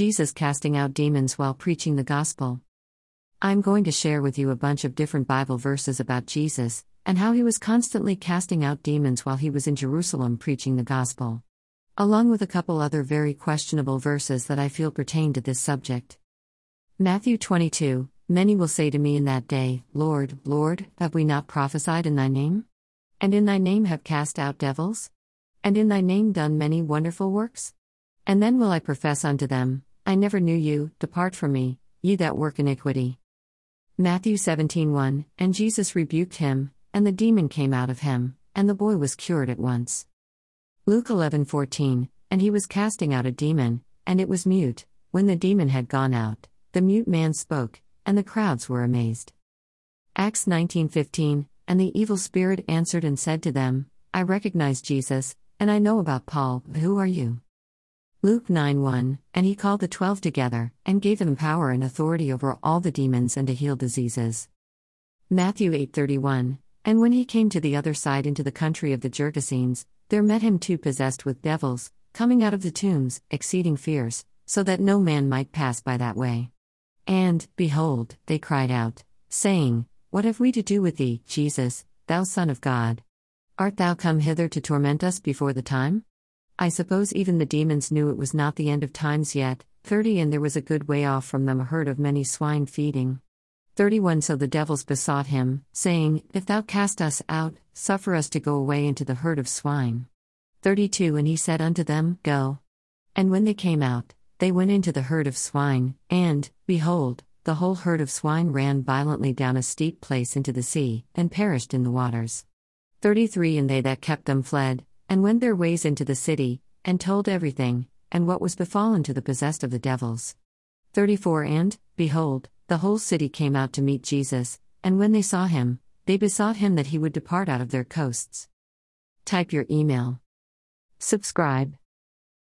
Jesus casting out demons while preaching the gospel. I'm going to share with you a bunch of different Bible verses about Jesus, and how he was constantly casting out demons while he was in Jerusalem preaching the gospel, along with a couple other very questionable verses that I feel pertain to this subject. Matthew 22, many will say to me in that day, Lord, Lord, have we not prophesied in thy name? And in thy name have cast out devils? And in thy name done many wonderful works? And then will I profess unto them, I never knew you, depart from me, ye that work iniquity. Matthew 17:1, and Jesus rebuked him, and the demon came out of him, and the boy was cured at once. Luke 11:14, and he was casting out a demon, and it was mute. When the demon had gone out, the mute man spoke, and the crowds were amazed. Acts 19:15, and the evil spirit answered and said to them, I recognize Jesus, and I know about Paul, but who are you? Luke 9:1, and he called the 12 together, and gave them power and authority over all the demons and to heal diseases. Matthew 8:31, and when he came to the other side into the country of the Gergesenes, there met him two possessed with devils, coming out of the tombs, exceeding fierce, so that no man might pass by that way. And, behold, they cried out, saying, What have we to do with thee, Jesus, thou Son of God? Art thou come hither to torment us before the time? I suppose even the demons knew it was not the end of times yet. 30 And there was a good way off from them a herd of many swine feeding. 31 So the devils besought him, saying, If thou cast us out, suffer us to go away into the herd of swine. 32 And he said unto them, Go. And when they came out, they went into the herd of swine, and, behold, the whole herd of swine ran violently down a steep place into the sea, and perished in the waters. 33 And they that kept them fled, and went their ways into the city, and told everything, and what was befallen to the possessed of the devils. 34 And, behold, the whole city came out to meet Jesus, and when they saw him, they besought him that he would depart out of their coasts. Type your email. Subscribe.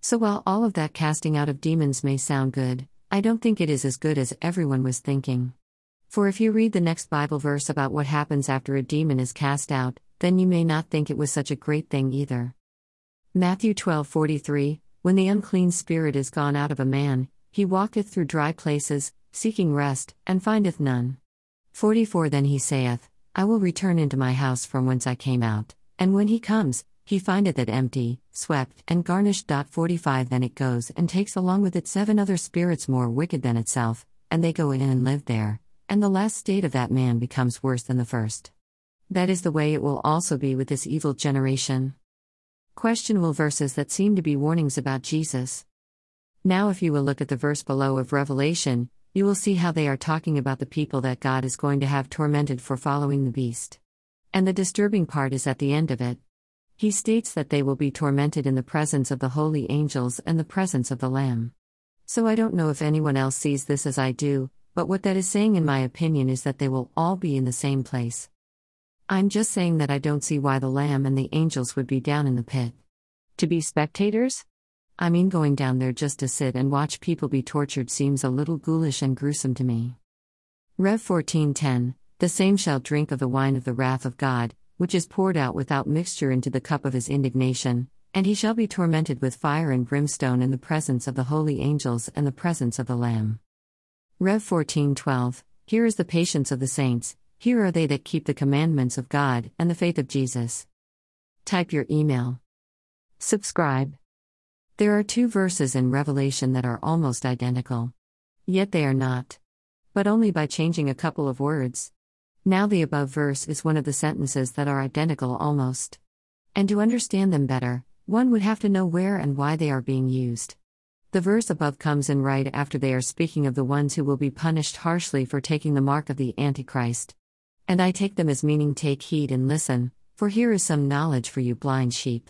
So while all of that casting out of demons may sound good, I don't think it is as good as everyone was thinking. For if you read the next Bible verse about what happens after a demon is cast out, then you may not think it was such a great thing either. Matthew 12:43, when the unclean spirit is gone out of a man, he walketh through dry places, seeking rest, and findeth none. 44 Then he saith, I will return into my house from whence I came out, and when he comes, he findeth it empty, swept, and garnished. 45 Then it goes and takes along with it 7 other spirits more wicked than itself, and they go in and live there, and the last state of that man becomes worse than the first. That is the way it will also be with this evil generation. Questionable verses that seem to be warnings about Jesus. Now if you will look at the verse below of Revelation, you will see how they are talking about the people that God is going to have tormented for following the beast. And the disturbing part is at the end of it. He states that they will be tormented in the presence of the holy angels and the presence of the Lamb. So I don't know if anyone else sees this as I do, but what that is saying in my opinion is that they will all be in the same place. I'm just saying that I don't see why the Lamb and the angels would be down in the pit. To be spectators? I mean, going down there just to sit and watch people be tortured seems a little ghoulish and gruesome to me. Rev 14:10, the same shall drink of the wine of the wrath of God, which is poured out without mixture into the cup of his indignation, and he shall be tormented with fire and brimstone in the presence of the holy angels and the presence of the Lamb. Rev 14:12, here is the patience of the saints. Here are they that keep the commandments of God and the faith of Jesus. Type your email. Subscribe. There are 2 verses in Revelation that are almost identical. Yet they are not. But only by changing a couple of words. Now the above verse is one of the sentences that are identical almost. And to understand them better, one would have to know where and why they are being used. The verse above comes in right after they are speaking of the ones who will be punished harshly for taking the mark of the Antichrist. And I take them as meaning take heed and listen, for here is some knowledge for you blind sheep.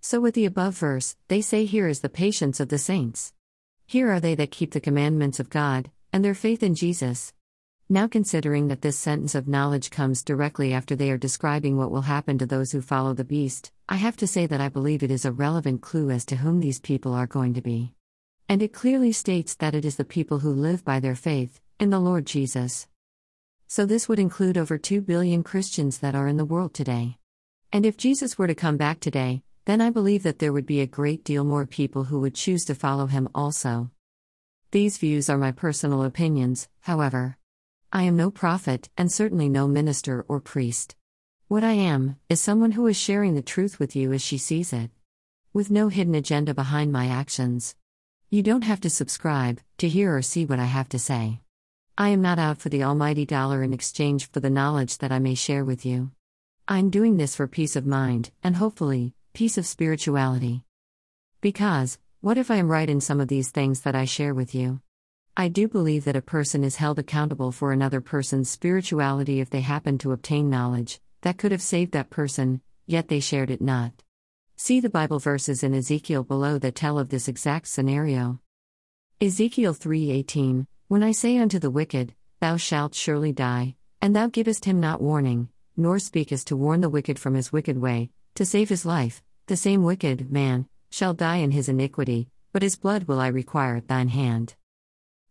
So with the above verse, they say here is the patience of the saints. Here are they that keep the commandments of God, and their faith in Jesus. Now considering that this sentence of knowledge comes directly after they are describing what will happen to those who follow the beast, I have to say that I believe it is a relevant clue as to whom these people are going to be. And it clearly states that it is the people who live by their faith in the Lord Jesus. So this would include over 2 billion Christians that are in the world today. And if Jesus were to come back today, then I believe that there would be a great deal more people who would choose to follow him also. These views are my personal opinions, however. I am no prophet, and certainly no minister or priest. What I am, is someone who is sharing the truth with you as she sees it. With no hidden agenda behind my actions. You don't have to subscribe, to hear or see what I have to say. I am not out for the almighty dollar in exchange for the knowledge that I may share with you. I'm doing this for peace of mind, and hopefully, peace of spirituality. Because, what if I am right in some of these things that I share with you? I do believe that a person is held accountable for another person's spirituality if they happen to obtain knowledge that could have saved that person, yet they shared it not. See the Bible verses in Ezekiel below that tell of this exact scenario. Ezekiel 3:18, When I say unto the wicked, Thou shalt surely die, and thou givest him not warning, nor speakest to warn the wicked from his wicked way, to save his life, the same wicked man shall die in his iniquity, but his blood will I require at thine hand.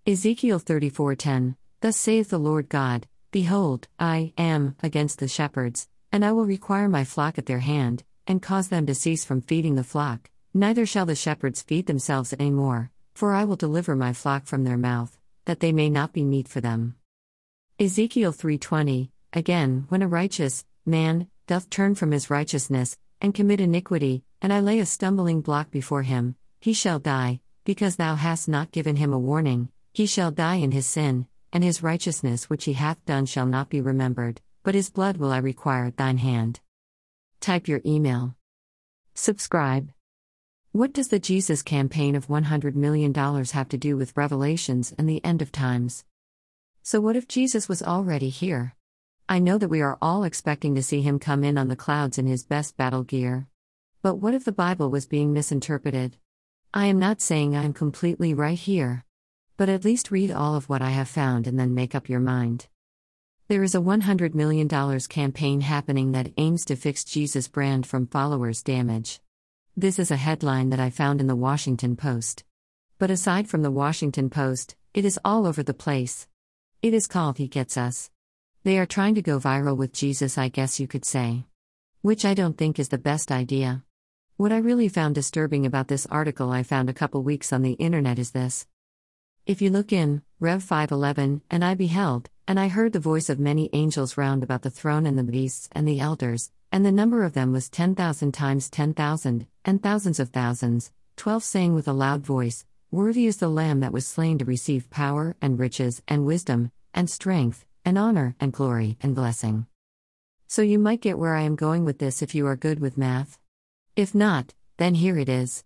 Ezekiel 34:10, Thus saith the Lord God, Behold, I am against the shepherds, and I will require my flock at their hand, and cause them to cease from feeding the flock, neither shall the shepherds feed themselves any more, for I will deliver my flock from their mouth, that they may not be meat for them. Ezekiel 3:20, Again, when a righteous man doth turn from his righteousness, and commit iniquity, and I lay a stumbling block before him, he shall die, because thou hast not given him a warning, he shall die in his sin, and his righteousness which he hath done shall not be remembered, but his blood will I require at thine hand. Type your email. Subscribe. What does the Jesus campaign of $100 million have to do with Revelations and the end of times? So what if Jesus was already here? I know that we are all expecting to see him come in on the clouds in his best battle gear. But what if the Bible was being misinterpreted? I am not saying I am completely right here. But at least read all of what I have found and then make up your mind. There is a $100 million campaign happening that aims to fix Jesus' brand from followers' damage. This is a headline that I found in the Washington Post. But aside from the Washington Post, it is all over the place. It is called He Gets Us. They are trying to go viral with Jesus, I guess you could say. Which I don't think is the best idea. What I really found disturbing about this article I found a couple weeks on the internet is this. If you look in, Rev 5:11, And I beheld, and I heard the voice of many angels round about the throne and the beasts and the elders, and the number of them was 10,000 times 10,000, and thousands of thousands, 12, saying with a loud voice, Worthy is the Lamb that was slain to receive power and riches and wisdom, and strength, and honor and glory and blessing. So you might get where I am going with this if you are good with math. If not, then here it is.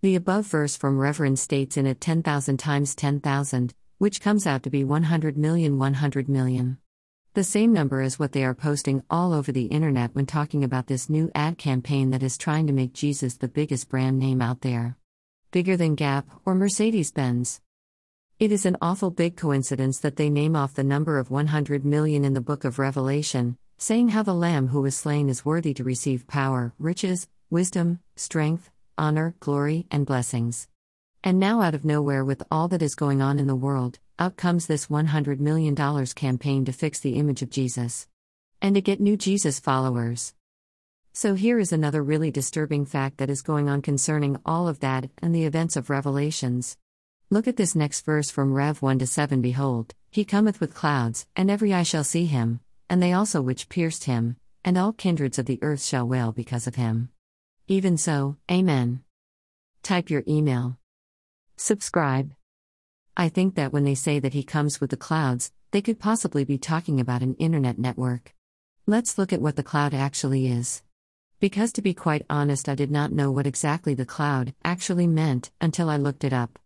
The above verse from Reverend states in it 10,000 times 10,000, which comes out to be 100 million 100 million. The same number is what they are posting all over the internet when talking about this new ad campaign that is trying to make Jesus the biggest brand name out there. Bigger than Gap or Mercedes-Benz. It is an awful big coincidence that they name off the number of 100 million in the book of Revelation, saying how the Lamb who was slain is worthy to receive power, riches, wisdom, strength, honor, glory, and blessings. And now out of nowhere, with all that is going on in the world, up comes this $100 million campaign to fix the image of Jesus. And to get new Jesus followers. So here is another really disturbing fact that is going on concerning all of that and the events of Revelations. Look at this next verse from Rev 1-7, Behold, he cometh with clouds, and every eye shall see him, and they also which pierced him, and all kindreds of the earth shall wail because of him. Even so, amen. Type your email. Subscribe. I think that when they say that he comes with the clouds, they could possibly be talking about an internet network. Let's look at what the cloud actually is. Because to be quite honest, I did not know what exactly the cloud actually meant until I looked it up.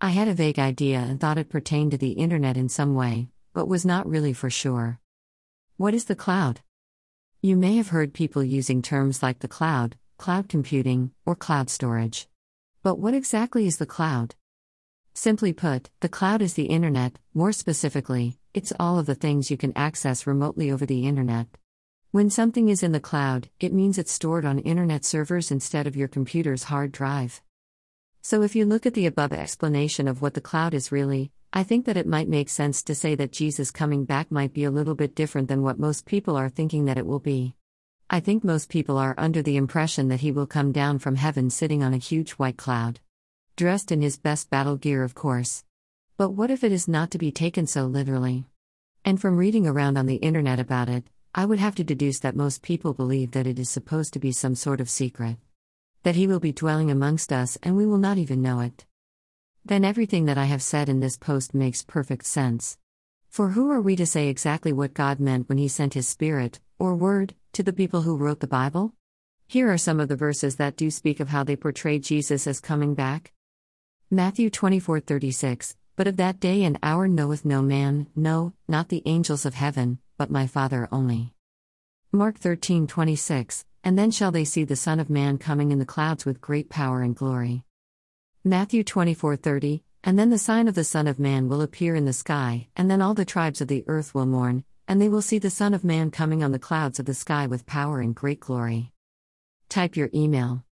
I had a vague idea and thought it pertained to the internet in some way, but was not really for sure. What is the cloud? You may have heard people using terms like the cloud, cloud computing, or cloud storage. But what exactly is the cloud? Simply put, the cloud is the internet. More specifically, it's all of the things you can access remotely over the internet. When something is in the cloud, it means it's stored on internet servers instead of your computer's hard drive. So if you look at the above explanation of what the cloud is really, I think that it might make sense to say that Jesus coming back might be a little bit different than what most people are thinking that it will be. I think most people are under the impression that he will come down from heaven sitting on a huge white cloud. Dressed in his best battle gear, of course. But what if it is not to be taken so literally? And from reading around on the internet about it, I would have to deduce that most people believe that it is supposed to be some sort of secret. That He will be dwelling amongst us and we will not even know it. Then everything that I have said in this post makes perfect sense. For who are we to say exactly what God meant when He sent His Spirit, or Word, to the people who wrote the Bible? Here are some of the verses that do speak of how they portray Jesus as coming back. Matthew 24:36, But of that day and hour knoweth no man, no, not the angels of heaven, but my Father only. Mark 13:26, And then shall they see the Son of Man coming in the clouds with great power and glory. Matthew 24:30, And then the sign of the Son of Man will appear in the sky, and then all the tribes of the earth will mourn, and they will see the Son of Man coming on the clouds of the sky with power and great glory. Type your email.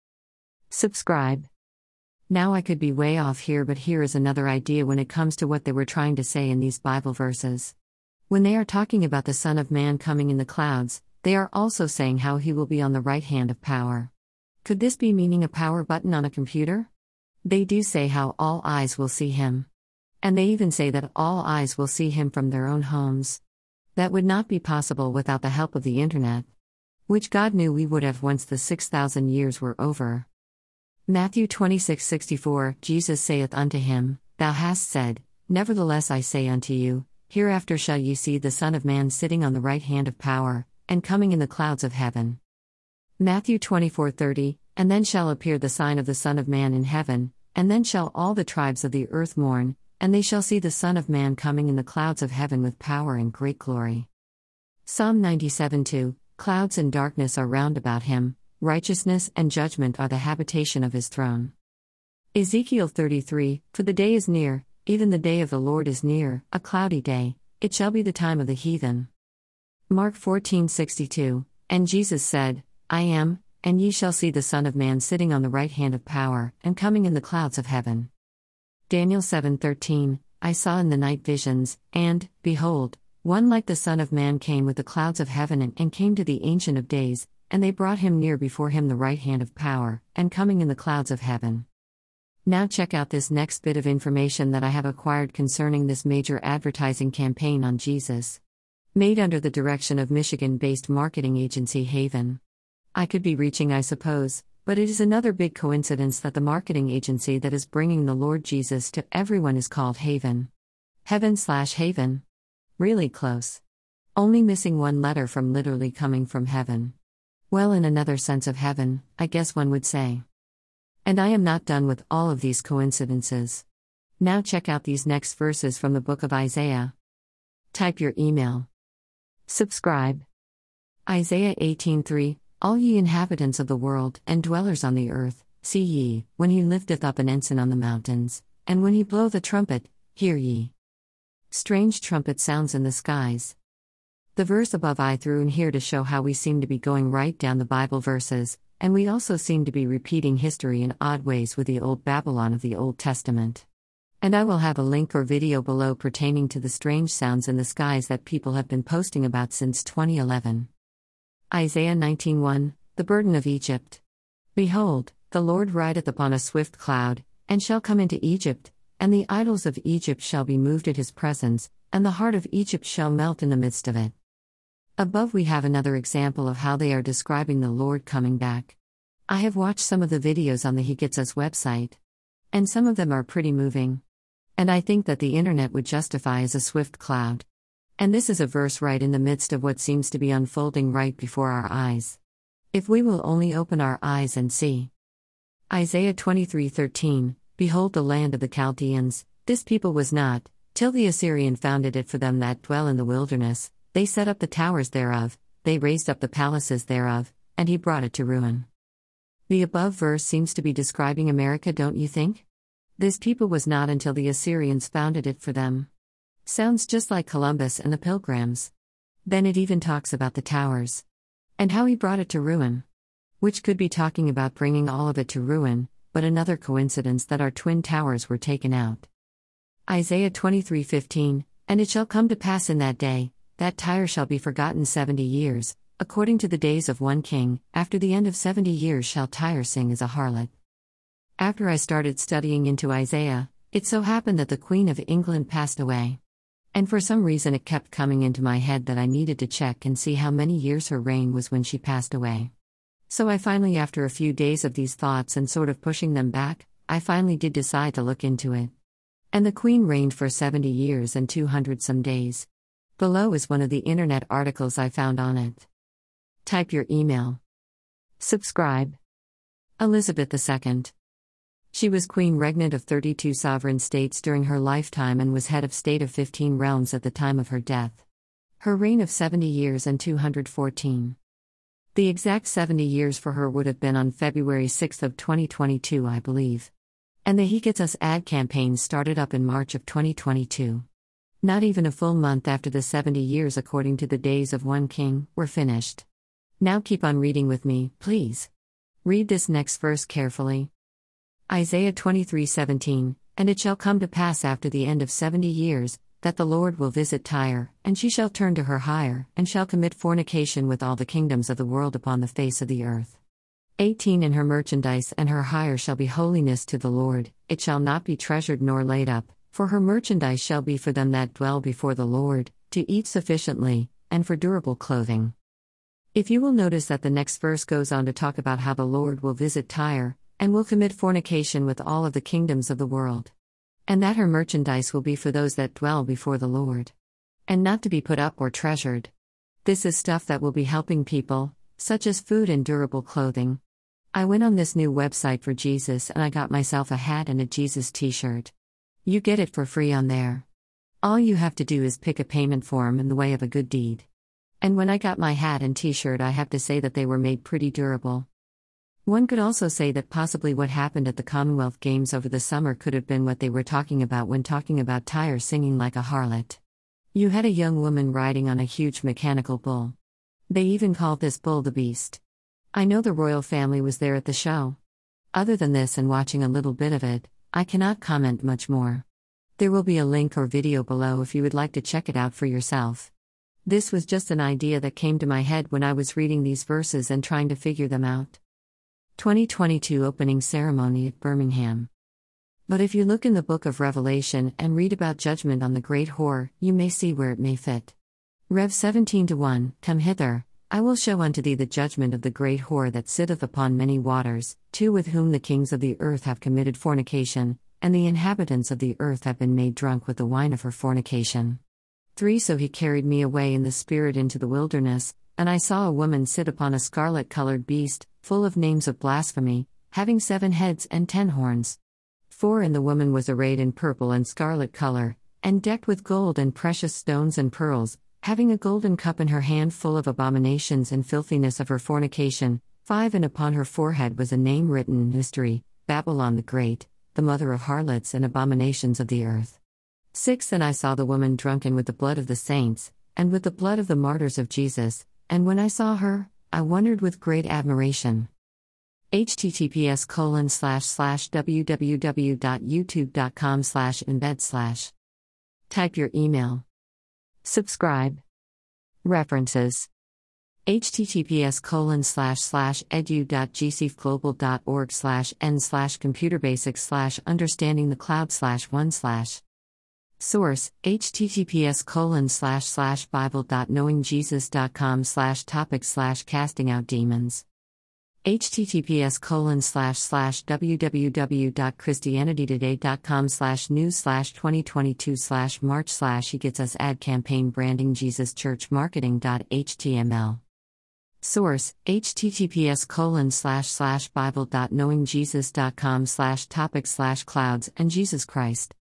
Subscribe. Now I could be way off here, but here is another idea when it comes to what they were trying to say in these Bible verses. When they are talking about the Son of Man coming in the clouds, they are also saying how He will be on the right hand of power. Could this be meaning a power button on a computer? They do say how all eyes will see Him. And they even say that all eyes will see Him from their own homes. That would not be possible without the help of the internet, which God knew we would have once the 6,000 years were over. Matthew 26:64, Jesus saith unto him, Thou hast said, Nevertheless I say unto you, Hereafter shall ye see the Son of Man sitting on the right hand of power, and coming in the clouds of heaven. Matthew 24:30, And then shall appear the sign of the Son of Man in heaven, and then shall all the tribes of the earth mourn, and they shall see the Son of Man coming in the clouds of heaven with power and great glory. Psalm 97:2, Clouds and darkness are round about Him, righteousness and judgment are the habitation of His throne. Ezekiel 33, For the day is near, even the day of the Lord is near, a cloudy day, it shall be the time of the heathen. Mark 14:62, And Jesus said, I am, and ye shall see the Son of Man sitting on the right hand of power, and coming in the clouds of heaven. Daniel 7:13, I saw in the night visions, and, behold, one like the Son of Man came with the clouds of heaven and came to the Ancient of Days, and they brought Him near before Him the right hand of power, and coming in the clouds of heaven. Now check out this next bit of information that I have acquired concerning this major advertising campaign on Jesus, made under the direction of Michigan-based marketing agency Haven. I could be reaching, I suppose, but it is another big coincidence that the marketing agency that is bringing the Lord Jesus to everyone is called Haven. Heaven/Haven. Really close. Only missing one letter from literally coming from heaven. Well, in another sense of heaven, I guess one would say. And I am not done with all of these coincidences. Now check out these next verses from the book of Isaiah. Type your email. Subscribe. Isaiah 18:3, All ye inhabitants of the world, and dwellers on the earth, see ye, when He lifteth up an ensign on the mountains, and when He blow the trumpet, hear ye. Strange trumpet sounds in the skies. The verse above I threw in here to show how we seem to be going right down the Bible verses, and we also seem to be repeating history in odd ways with the old Babylon of the Old Testament. And I will have a link or video below pertaining to the strange sounds in the skies that people have been posting about since 2011. Isaiah 19:1, The burden of Egypt. Behold, the Lord rideth upon a swift cloud, and shall come into Egypt, and the idols of Egypt shall be moved at His presence, and the heart of Egypt shall melt in the midst of it. Above we have another example of how they are describing the Lord coming back. I have watched some of the videos on the He Gets Us website, and some of them are pretty moving. And I think that the internet would justify as a swift cloud. And this is a verse right in the midst of what seems to be unfolding right before our eyes, if we will only open our eyes and see. Isaiah 23:13. Behold the land of the Chaldeans, this people was not, till the Assyrian founded it for them that dwell in the wilderness, they set up the towers thereof, they raised up the palaces thereof, and he brought it to ruin. The above verse seems to be describing America, don't you think? This people was not until the Assyrians founded it for them. Sounds just like Columbus and the Pilgrims. Then it even talks about the towers, and how he brought it to ruin, which could be talking about bringing all of it to ruin, but another coincidence that our twin towers were taken out. Isaiah 23:15, And it shall come to pass in that day, that Tyre shall be forgotten 70 years, according to the days of one king, after the end of 70 years shall Tyre sing as a harlot. After I started studying into Isaiah, It so happened that the Queen of England passed away. And for some reason it kept coming into my head that I needed to check and see how many years her reign was when she passed away. So I finally, after a few days of these thoughts and sort of pushing them back, I finally did decide to look into it. And the Queen reigned for 70 years and 200 some days. Below is one of the internet articles I found on it. Type your email. Subscribe. Elizabeth II. She was queen regnant of 32 sovereign states during her lifetime and was head of state of 15 realms at the time of her death. Her reign of 70 years and 214. The exact 70 years for her would have been on February 6th of 2022, I believe. And the He Gets Us ad campaign started up in March of 2022. Not even a full month after the 70 years according to the days of one king were finished. Now keep on reading with me, please. Read this next verse carefully. Isaiah 23:17, and it shall come to pass after the end of 70 years, that the Lord will visit Tyre, and she shall turn to her hire, and shall commit fornication with all the kingdoms of the world upon the face of the earth. 18 And her merchandise and her hire shall be holiness to the Lord, it shall not be treasured nor laid up, for her merchandise shall be for them that dwell before the Lord, to eat sufficiently, and for durable clothing. If you will notice that the next verse goes on to talk about how the Lord will visit Tyre, and will commit fornication with all of the kingdoms of the world. And that her merchandise will be for those that dwell before the Lord. And not to be put up or treasured. This is stuff that will be helping people, such as food and durable clothing. I went on this new website for Jesus and I got myself a hat and a Jesus t-shirt. You get it for free on there. All you have to do is pick a payment form in the way of a good deed. And when I got my hat and t-shirt, I have to say that they were made pretty durable. One could also say that possibly what happened at the Commonwealth Games over the summer could have been what they were talking about when talking about Tyre singing like a harlot. You had a young woman riding on a huge mechanical bull. They even called this bull the Beast. I know the royal family was there at the show. Other than this and watching a little bit of it, I cannot comment much more. There will be a link or video below if you would like to check it out for yourself. This was just an idea that came to my head when I was reading these verses and trying to figure them out. 2022 Opening Ceremony at Birmingham. But if you look in the book of Revelation and read about judgment on the great whore, you may see where it may fit. Rev 17:1, Come hither, I will show unto thee the judgment of the great whore that sitteth upon many waters, too, with whom the kings of the earth have committed fornication, and the inhabitants of the earth have been made drunk with the wine of her fornication. 3 So he carried me away in the spirit into the wilderness, and I saw a woman sit upon a scarlet-colored beast, full of names of blasphemy, having 7 heads and 10 horns. 4 And the woman was arrayed in purple and scarlet color, and decked with gold and precious stones and pearls, having a golden cup in her hand full of abominations and filthiness of her fornication. 5 And upon her forehead was a name written in history, Babylon the Great, the mother of harlots and abominations of the earth. 6 And I saw the woman drunken with the blood of the saints, and with the blood of the martyrs of Jesus, and when I saw her, I wondered with great admiration. https://www.youtube.com/embed/ Type your email. Subscribe. References. https://edu.gcfglobal.org/n/computerbasics/understandingthecloud/1/ Source, https://bible.knowingjesus.com/topic/castingoutdemons. https://www.christianitytoday.com/news/2022/march/He Gets Us ad campaign branding Jesus church marketing.html. Source, https://bible.knowingjesus.com/topic/clouds and Jesus Christ.